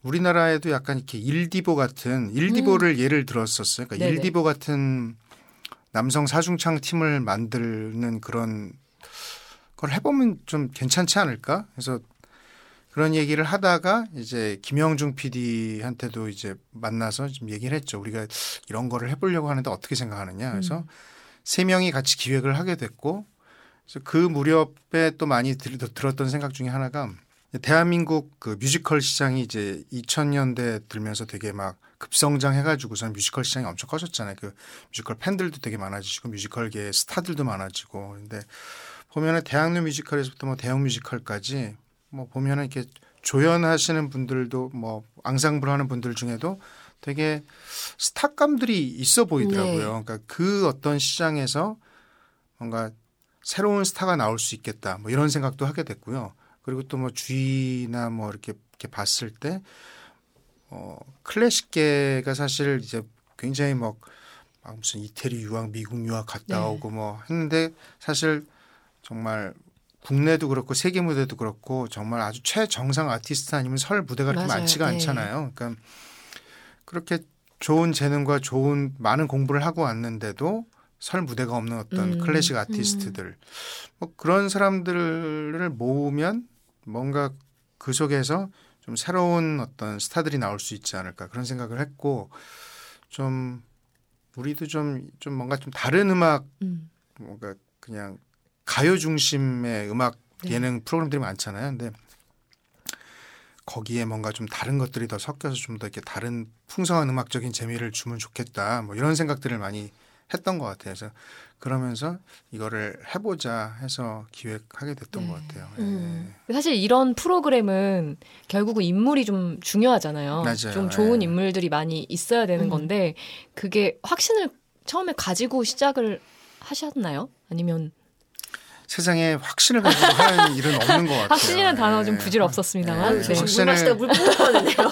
우리나라에도 약간 이렇게 일디보 같은 일디보를 예를 들었었어요. 그러니까 일디보 같은 남성 사중창 팀을 만드는 그런 걸 해보면 좀 괜찮지 않을까? 그래서 그런 얘기를 하다가 이제 김영중 PD한테도 이제 만나서 좀 얘기를 했죠. 우리가 이런 거를 해보려고 하는데 어떻게 생각하느냐. 그래서 세 명이 같이 기획을 하게 됐고, 그래서 그 무렵에 또 많이 들었던 생각 중에 하나가, 대한민국 그 뮤지컬 시장이 이제 2000년대 들면서 되게 막 급성장해가지고선 뮤지컬 시장이 엄청 커졌잖아요. 그 뮤지컬 팬들도 되게 많아지고 뮤지컬계의 스타들도 많아지고. 근데 보면은 대학로 뮤지컬에서부터 뭐 대형 뮤지컬까지 뭐 보면은 이렇게 조연하시는 분들도 뭐 앙상블 하는 분들 중에도 되게 스타감들이 있어 보이더라고요. 네. 그러니까 그 어떤 시장에서 뭔가 새로운 스타가 나올 수 있겠다 뭐 이런 생각도 하게 됐고요. 그리고 또 뭐 주의나 뭐 이렇게 봤을 때 클래식계가 사실 이제 굉장히 뭐 무슨 이태리 유학, 미국 유학 갔다 네. 오고 뭐 했는데, 사실 정말 국내도 그렇고 세계 무대도 그렇고 정말 아주 최정상 아티스트 아니면 설 무대가 그렇게 많지가 네. 않잖아요. 그러니까 그렇게 좋은 재능과 좋은 많은 공부를 하고 왔는데도 설 무대가 없는 어떤 클래식 아티스트들 뭐 그런 사람들을 모으면 뭔가 그 속에서 좀 새로운 어떤 스타들이 나올 수 있지 않을까 그런 생각을 했고, 좀 우리도 좀 뭔가 좀 다른 음악 뭔가 그냥 가요 중심의 음악 예능 네. 프로그램들이 많잖아요. 근데 거기에 뭔가 좀 다른 것들이 더 섞여서 좀 더 이렇게 다른 풍성한 음악적인 재미를 주면 좋겠다 뭐 이런 생각들을 많이 했던 것 같아요. 그래서 그러면서 이거를 해보자 해서 기획하게 됐던 네. 것 같아요. 네. 사실 이런 프로그램은 결국은 인물이 좀 중요하잖아요. 맞아요. 좀 좋은 네. 인물들이 많이 있어야 되는 건데, 그게 확신을 처음에 가지고 시작을 하셨나요? 아니면 세상에 확신을 가지고 하는 일은 없는 것 같아요. 확신이라는 단어 좀 부질없었습니다만. 네. 네. 확신을 물 뽑았는데요.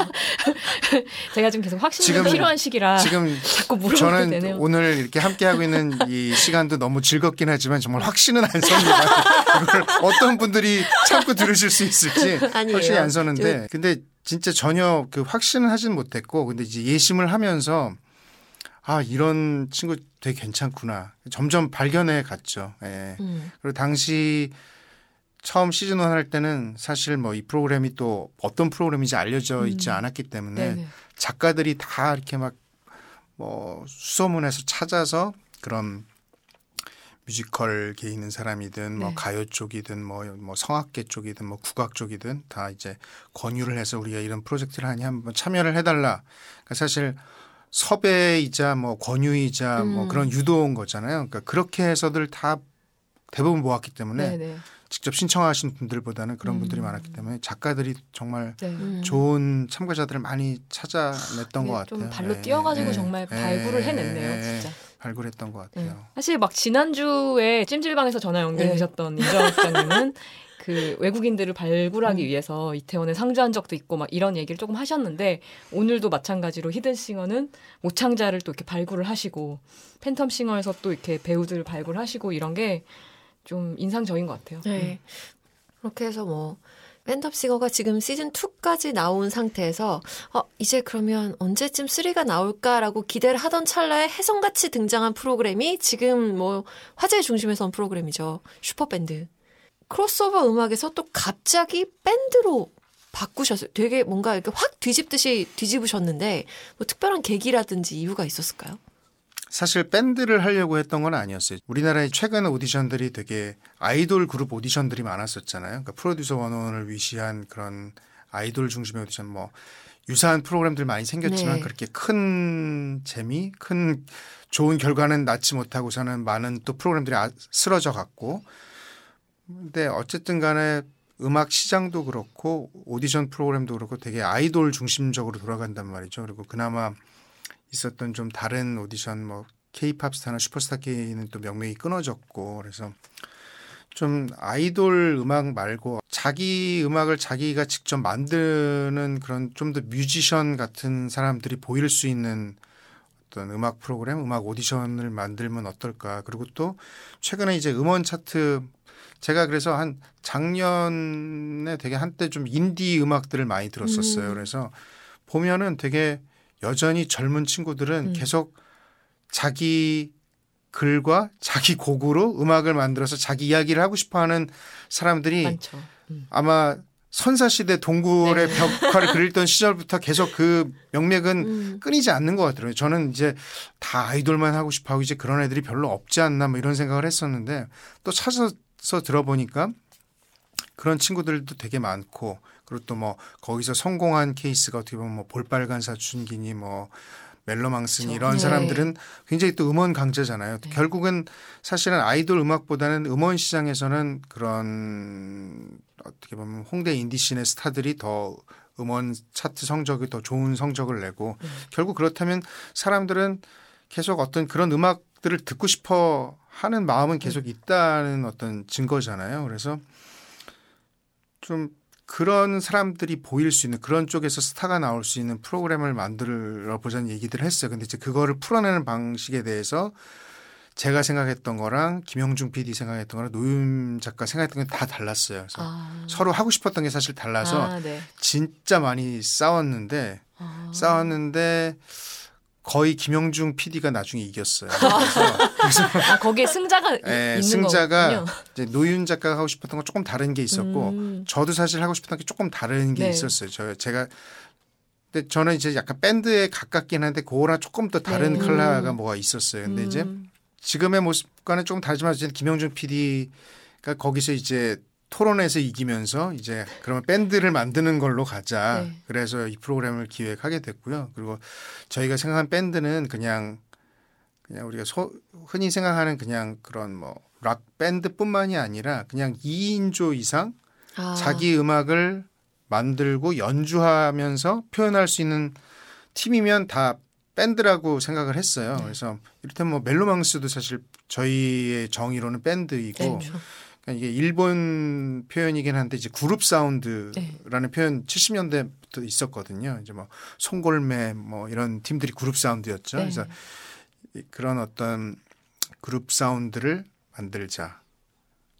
제가 좀 계속 확신이 지금, 필요한 시기라 지금 자꾸 물어보게 되네요. 저는 오늘 이렇게 함께하고 있는 이 시간도 너무 즐겁긴 하지만 정말 확신은 안 섭니다. 이걸 어떤 분들이 참고 들으실 수 있을지 아니에요. 확신이 안 서는데, 근데 진짜 전혀 그 확신은 하진 못했고, 근데 이제 예심을 하면서 아, 이런 친구 되게 괜찮구나. 점점 발견해 갔죠. 예. 그리고 당시 처음 시즌 1 할 때는 사실 뭐 이 프로그램이 또 어떤 프로그램인지 알려져 있지 않았기 때문에 네네. 작가들이 다 이렇게 막 뭐 수소문해서 찾아서 그런 뮤지컬계에 있는 사람이든 뭐 네. 가요 쪽이든 뭐 성악계 쪽이든 뭐 국악 쪽이든 다 이제 권유를 해서 우리가 이런 프로젝트를 하니 한번 참여를 해달라. 그러니까 사실 섭외이자 뭐 권유이자 뭐 그런 유도인 거잖아요. 그러니까 그렇게 해서들 다 대부분 모았기 때문에 네네. 직접 신청하신 분들보다는 그런 분들이 많았기 때문에 작가들이 정말 네. 좋은 참가자들을 많이 찾아냈던 것 같아요. 좀 발로 네. 뛰어가지고 네. 정말 발굴을 네. 해냈네요. 네. 진짜. 발굴했던 것 같아요. 네. 사실 막 지난주에 찜질방에서 전화 연결되셨던 네. 임정학 작가님은 그 외국인들을 발굴하기 위해서 이태원에 상주한 적도 있고 막 이런 얘기를 조금 하셨는데, 오늘도 마찬가지로 히든싱어는 모창자를 또 이렇게 발굴을 하시고 팬텀싱어에서 또 이렇게 배우들을 발굴하시고 이런 게 좀 인상적인 것 같아요. 네. 그렇게 해서 뭐 팬텀싱어가 지금 시즌 2까지 나온 상태에서 이제 그러면 언제쯤 3가 나올까라고 기대를 하던 찰나에 혜성같이 등장한 프로그램이 지금 뭐 화제의 중심에서 온 프로그램이죠. 슈퍼밴드. 크로스오버 음악에서 또 갑자기 밴드로 바꾸셨어요. 되게 뭔가 이렇게 확 뒤집듯이 뒤집으셨는데 뭐 특별한 계기라든지 이유가 있었을까요? 사실 밴드를 하려고 했던 건 아니었어요. 우리나라의 최근 오디션들이 되게 아이돌 그룹 오디션들이 많았었잖아요. 그러니까 프로듀서 원원을 위시한 그런 아이돌 중심의 오디션 뭐 유사한 프로그램들 많이 생겼지만 네. 그렇게 큰 재미, 큰 좋은 결과는 낳지 못하고서는 많은 또 프로그램들이 쓰러져 갔고, 근데 어쨌든 간에 음악 시장도 그렇고 오디션 프로그램도 그렇고 되게 아이돌 중심적으로 돌아간단 말이죠. 그리고 그나마 있었던 좀 다른 오디션 뭐 K-팝 스타나 슈퍼스타 K는 또 명맥이 끊어졌고, 그래서 좀 아이돌 음악 말고 자기 음악을 자기가 직접 만드는 그런 좀 더 뮤지션 같은 사람들이 보일 수 있는 어떤 음악 프로그램, 음악 오디션을 만들면 어떨까. 그리고 또 최근에 이제 음원 차트, 제가 그래서 한 작년에 되게 한때 좀 인디 음악들을 많이 들었었어요. 그래서 보면은 되게 여전히 젊은 친구들은 계속 자기 글과 자기 곡으로 음악을 만들어서 자기 이야기를 하고 싶어하는 사람들이 많죠. 아마 선사시대 동굴의 네. 벽화를 그리던 시절부터 계속 그 명맥은 끊이지 않는 것 같더라고요. 저는 이제 다 아이돌만 하고 싶어하고 이제 그런 애들이 별로 없지 않나 뭐 이런 생각을 했었는데 또 찾아서 들어보니까 그런 친구들도 되게 많고 그리고 또 뭐 거기서 성공한 케이스가 어떻게 보면 뭐 볼빨간 사춘기니 뭐 멜로망스니 그렇죠. 이런 네. 사람들은 굉장히 또 음원 강자잖아요. 네. 결국은 사실은 아이돌 음악보다는 음원 시장에서는 그런 어떻게 보면 홍대 인디씬의 스타들이 더 음원 차트 성적이 더 좋은 성적을 내고 결국 그렇다면 사람들은 계속 어떤 그런 음악들을 듣고 싶어 하는 마음은 계속 있다는 어떤 증거잖아요. 그래서 좀 그런 사람들이 보일 수 있는 그런 쪽에서 스타가 나올 수 있는 프로그램을 만들어 보자는 얘기들을 했어요. 근데 이제 그거를 풀어내는 방식에 대해서 제가 생각했던 거랑 김영중 PD 생각했던 거랑 노윤 작가 생각했던 게 다 달랐어요. 그래서 서로 하고 싶었던 게 사실 달라서 네. 진짜 많이 싸웠는데 거의 김영중 PD가 나중에 이겼어요. 그래서 거기에 승자가 네, 있는 승자가 이제 노윤 작가가 하고 싶었던 건 조금 다른 게 있었고 저도 사실 하고 싶었던 게 조금 다른 게 네. 있었어요. 제가 근데 저는 이제 약간 밴드에 가깝긴 한데 그거랑 조금 더 다른 네. 컬러가 뭐가 있었어요. 근데 이제 지금의 모습과는 조금 다르지만 이제 김영중 PD가 거기서 이제 토론에서 이기면서 이제 그러면 밴드를 만드는 걸로 가자. 네. 그래서 이 프로그램을 기획하게 됐고요. 그리고 저희가 생각한 밴드는 그냥 우리가 흔히 생각하는 그냥 그런 뭐 락 밴드뿐만이 아니라 그냥 2인조 이상 자기 음악을 만들고 연주하면서 표현할 수 있는 팀이면 다 밴드라고 생각을 했어요. 네. 그래서 이를테면 뭐 멜로망스도 사실 저희의 정의로는 밴드이고 그러니까 이게 일본 표현이긴 한데 이제 그룹 사운드라는 네. 표현 70년대부터 있었거든요. 이제 뭐 송골매 뭐 이런 팀들이 그룹 사운드였죠. 네. 그래서 그런 어떤 그룹 사운드를 만들자.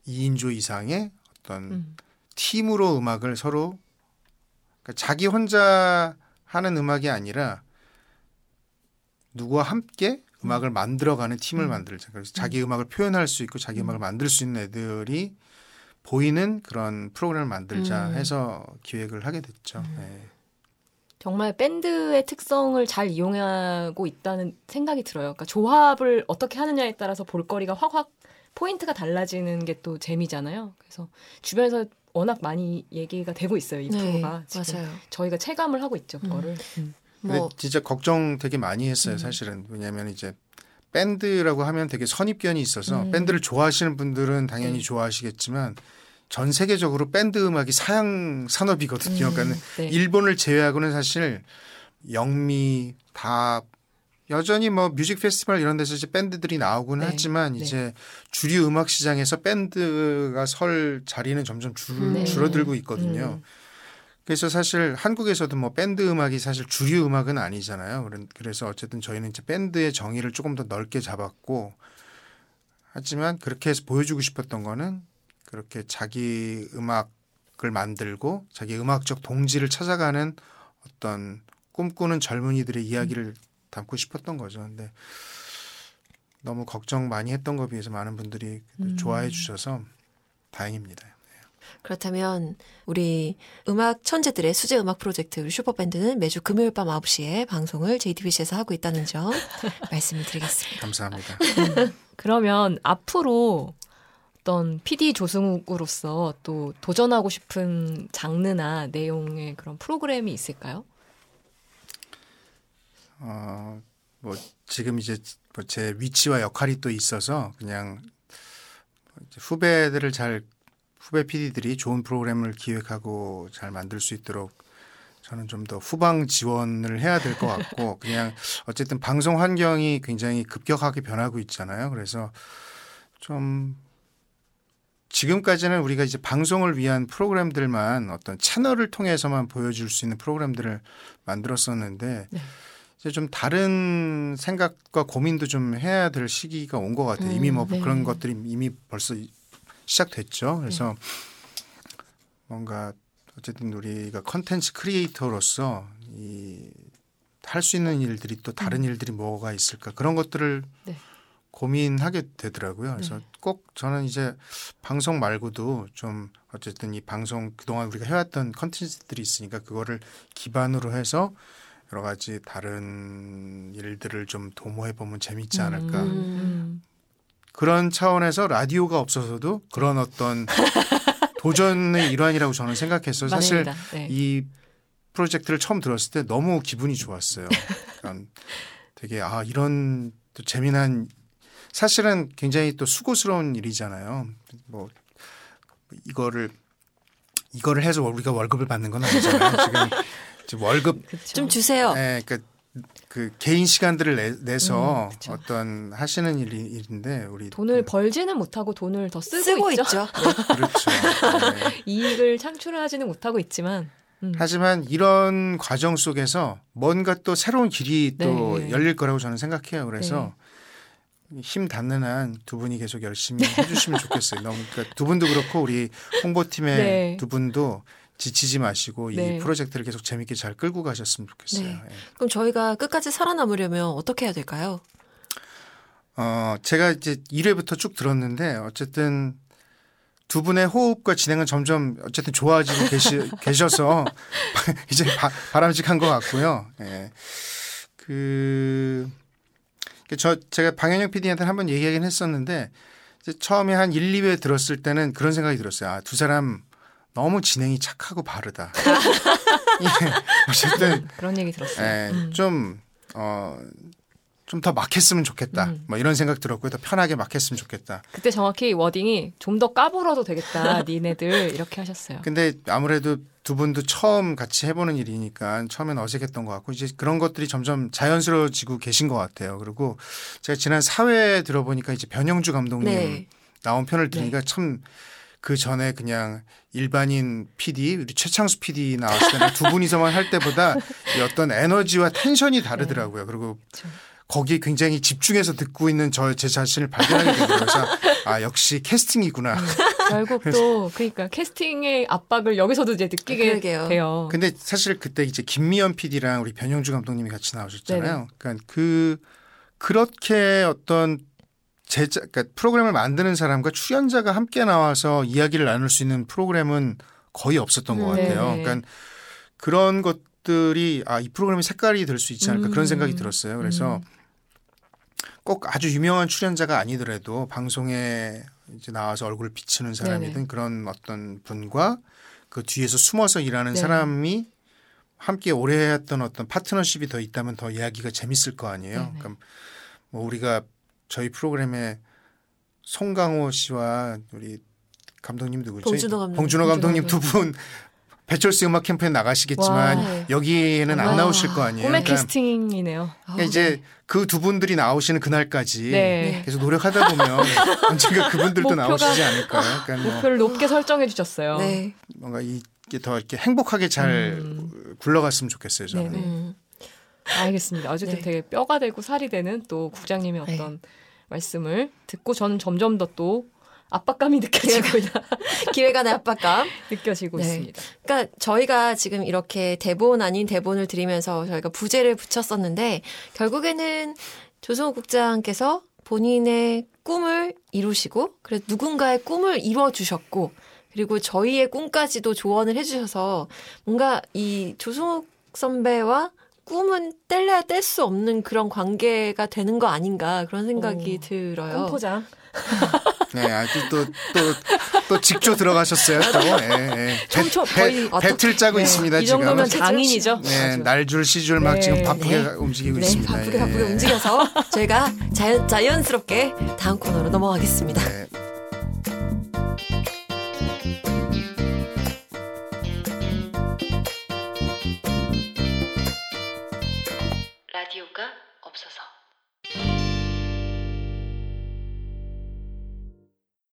2인조 이상의 어떤 팀으로 음악을 서로 그러니까 자기 혼자 하는 음악이 아니라 누구와 함께 음악을 만들어가는 팀을 만들자. 그래서 자기 음악을 표현할 수 있고 자기 음악을 만들 수 있는 애들이 보이는 그런 프로그램을 만들자 해서 기획을 하게 됐죠. 네. 정말 밴드의 특성을 잘 이용하고 있다는 생각이 들어요. 그러니까 조합을 어떻게 하느냐에 따라서 볼거리가 확 포인트가 달라지는 게 또 재미잖아요. 그래서 주변에서 워낙 많이 얘기가 되고 있어요. 이 프로가. 네, 지금 맞아요. 저희가 체감을 하고 있죠. 그거를. 근데 진짜 걱정 되게 많이 했어요. 사실은 왜냐하면 이제 밴드라고 하면 되게 선입견이 있어서 밴드를 좋아하시는 분들은 당연히 좋아하시겠지만 전 세계적으로 밴드 음악이 사양 산업이거든요. 그러니까 네. 일본을 제외하고는 사실 영미 다 여전히 뭐 뮤직 페스티벌 이런 데서 이제 밴드들이 나오곤 네. 하지만 이제 네. 주류 음악 시장에서 밴드가 설 자리는 점점 줄어들고 있거든요. 그래서 사실 한국에서도 뭐 밴드 음악이 사실 주류 음악은 아니잖아요. 그래서 어쨌든 저희는 이제 밴드의 정의를 조금 더 넓게 잡았고 하지만 그렇게 해서 보여주고 싶었던 거는 그렇게 자기 음악을 만들고 자기 음악적 동지를 찾아가는 어떤 꿈꾸는 젊은이들의 이야기를 담고 싶었던 거죠. 근데 너무 걱정 많이 했던 것에 비해서 많은 분들이 좋아해 주셔서 다행입니다. 그렇다면 우리 음악 천재들의 수제 음악 프로젝트 우리 슈퍼밴드는 매주 금요일 밤 9시에 방송을 JTBC에서 하고 있다는 점 말씀을 드리겠습니다. 감사합니다. 그러면 앞으로 어떤 PD 조승욱으로서 또 도전하고 싶은 장르나 내용의 그런 프로그램이 있을까요? 뭐 지금 이제 제 위치와 역할이 또 있어서 그냥 후배들을 잘 후배 PD들이 좋은 프로그램을 기획하고 잘 만들 수 있도록 저는 좀 더 후방 지원을 해야 될 것 같고 그냥 어쨌든 방송 환경이 굉장히 급격하게 변하고 있잖아요. 그래서 좀 지금까지는 우리가 이제 방송을 위한 프로그램들만 어떤 채널을 통해서만 보여줄 수 있는 프로그램들을 만들었었는데 네. 이제 좀 다른 생각과 고민도 좀 해야 될 시기가 온 것 같아요. 이미 뭐 네. 그런 것들이 이미 벌써 시작됐죠. 그래서 뭔가 어쨌든 우리가 컨텐츠 크리에이터로서 할 수 있는 일들이 또 다른 일들이 뭐가 있을까 그런 것들을 고민하게 되더라고요. 그래서 네. 꼭 저는 이제 방송 말고도 좀 어쨌든 이 방송 그동안 우리가 해왔던 컨텐츠들이 있으니까 그거를 기반으로 해서 여러 가지 다른 일들을 좀 도모해보면 재밌지 않을까. 그런 차원에서 라디오가 없어서도 그런 어떤 도전의 일환이라고 저는 생각해서 사실 네. 이 프로젝트를 처음 들었을 때 너무 기분이 좋았어요. 그러니까 되게 아 이런 또 재미난 사실은 굉장히 또 수고스러운 일이잖아요. 뭐 이거를 해서 우리가 월급을 받는 건 아니잖아요. 지금 월급 그쵸. 좀 주세요. 네, 그러니까 그 개인 시간들을 내서 어떤 하시는 일인데 우리 돈을 벌지는 못하고 돈을 더 쓰고 있죠. 네, 그렇죠. 네. 이익을 창출하지는 못하고 있지만. 하지만 이런 과정 속에서 뭔가 또 새로운 길이 또 네. 열릴 거라고 저는 생각해요. 그래서 네. 힘 닿는 한 두 분이 계속 열심히 해주시면 좋겠어요. 너무 그러니까 두 분도 그렇고 우리 홍보팀의 네. 두 분도 지치지 마시고 네. 이 프로젝트를 계속 재밌게 잘 끌고 가셨으면 좋겠어요. 네. 예. 그럼 저희가 끝까지 살아남으려면 어떻게 해야 될까요? 제가 이제 1회부터 쭉 들었는데 어쨌든 두 분의 호흡과 진행은 점점 어쨌든 좋아지고 계셔서 이제 바람직한 것 같고요. 예. 제가 방현영 PD한테 한번 얘기하긴 했었는데 이제 처음에 한 1, 2회 들었을 때는 그런 생각이 들었어요. 아, 두 사람 너무 진행이 착하고 바르다. 예, 어쨌든 그런 얘기 들었어요. 예, 좀 더 막 했으면 좋겠다. 뭐 이런 생각 들었고요. 더 편하게 막 했으면 좋겠다. 그때 정확히 워딩이 좀 더 까불어도 되겠다. 니네들 이렇게 하셨어요. 근데 아무래도 두 분도 처음 같이 해보는 일이니까 처음엔 어색했던 것 같고 이제 그런 것들이 점점 자연스러워지고 계신 것 같아요. 그리고 제가 지난 4회 들어보니까 이제 변영주 감독님 네. 나온 편을 들으니까 네. 참 그 전에 그냥 일반인 PD, 우리 최창수 PD 나왔을 때는 두 분이서만 할 때보다 어떤 에너지와 텐션이 다르더라고요. 그리고 그렇죠. 거기에 굉장히 집중해서 듣고 있는 제 자신을 발견하게 되고 그래서 아, 역시 캐스팅이구나. 결국 또 그러니까 캐스팅의 압박을 여기서도 이제 느끼게 돼요. 근데 사실 그때 이제 김미연 PD랑 우리 변영주 감독님이 같이 나오셨잖아요. 네네. 그러니까 그렇게 어떤 그러니까 프로그램을 만드는 사람과 출연자가 함께 나와서 이야기를 나눌 수 있는 프로그램은 거의 없었던 것 같아요. 네. 그러니까 그런 것들이 아, 이 프로그램의 색깔이 될 수 있지 않을까 그런 생각이 들었어요. 그래서 꼭 아주 유명한 출연자가 아니더라도 방송에 이제 나와서 얼굴을 비추는 사람이든 네네. 그런 어떤 분과 그 뒤에서 숨어서 일하는 네. 사람이 함께 오래 했던 어떤 파트너십이 더 있다면 더 이야기가 재밌을 거 아니에요. 그러니까 뭐 우리가 저희 프로그램에 송강호 씨와 우리 감독님 누구죠? 봉준호 감독님 두 분 배철수 음악 캠프에 나가시겠지만 와. 여기에는 안 나오실 거 아니에요. 꿈의 그러니까 캐스팅이네요. 그러니까 이제 그 두 분들이 나오시는 그날까지 네. 계속 노력하다 보면 언젠가 그분들도 나오시지 않을까. 그러니까 목표를 높게 설정해 주셨어요. 네. 뭔가 이게 더 이렇게 행복하게 잘 굴러갔으면 좋겠어요. 저는. 네네. 알겠습니다. 어쨌든 네. 되게 뼈가 되고 살이 되는 또 국장님의 어떤 네. 말씀을 듣고 저는 점점 더 또 압박감이 느껴지고 기획안의 압박감 느껴지고 네. 있습니다. 그러니까 저희가 지금 이렇게 대본 아닌 대본을 드리면서 저희가 부제를 붙였었는데 결국에는 조성욱 국장께서 본인의 꿈을 이루시고 그래서 누군가의 꿈을 이뤄주셨고 그리고 저희의 꿈까지도 조언을 해주셔서 뭔가 이 조성욱 선배와 꿈은 뗄래야 뗄 수 없는 그런 관계가 되는 거 아닌가 그런 생각이 들어요. 꿈포장. 네, 아주 또 직조 들어가셨어요. 또 예, 예. 배틀 짜고 네. 있습니다. 이 정도면 지금. 장인이죠. 네, 날줄 시줄 막 네. 지금 바쁘게 네. 움직이고 네. 있습니다. 바쁘게 예. 움직여서 저희가 자연스럽게 다음 코너로 넘어가겠습니다. 네. 라디오가 없어서